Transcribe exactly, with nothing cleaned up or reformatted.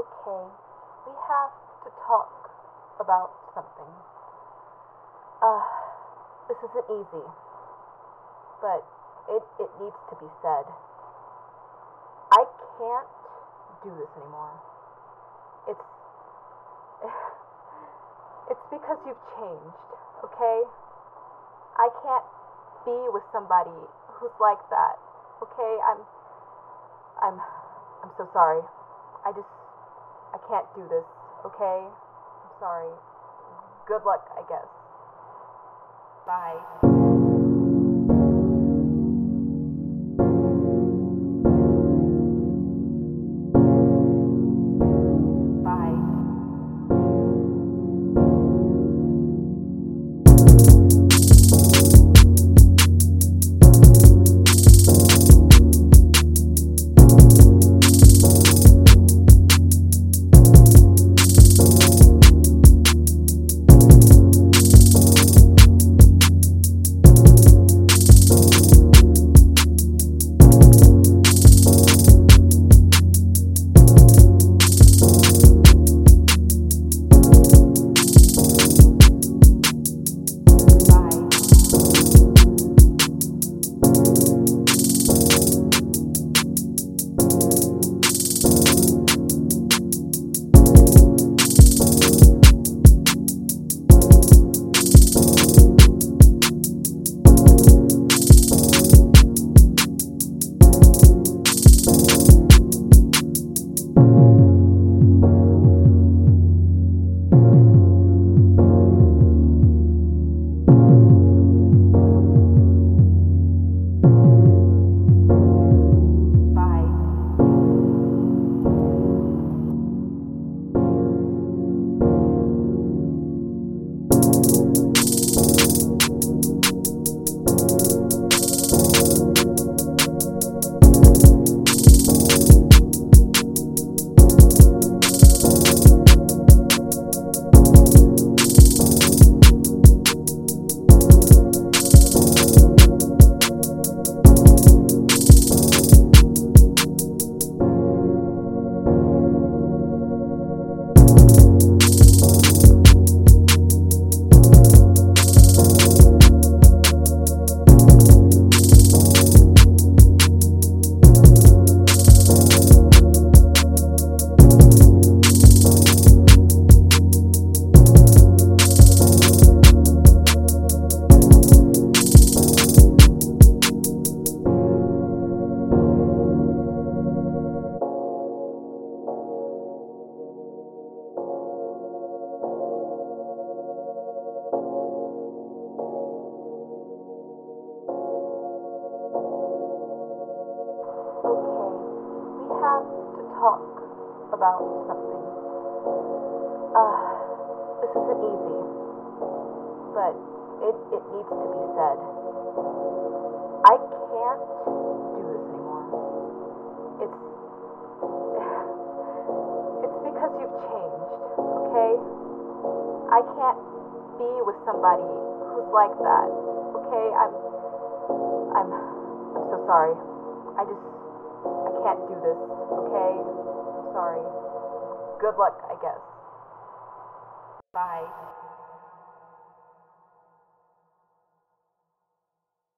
okay, we have to talk about something. Uh, this isn't easy, but it, it needs to be said. I can't do this anymore. It's, it's because you've changed, okay? I can't be with somebody who's like that, okay? I'm, I'm, I'm so sorry. I just, I can't do this, okay? I'm sorry. Good luck, I guess. Bye. Talk about something. Uh, this isn't easy, but it, it needs to be said. I can't do this anymore. It's, it's because you've changed, okay? I can't be with somebody who's like that, okay? I'm, I'm, I'm so sorry. I just, I can't do this, okay? I'm sorry. Good luck, I guess. Bye.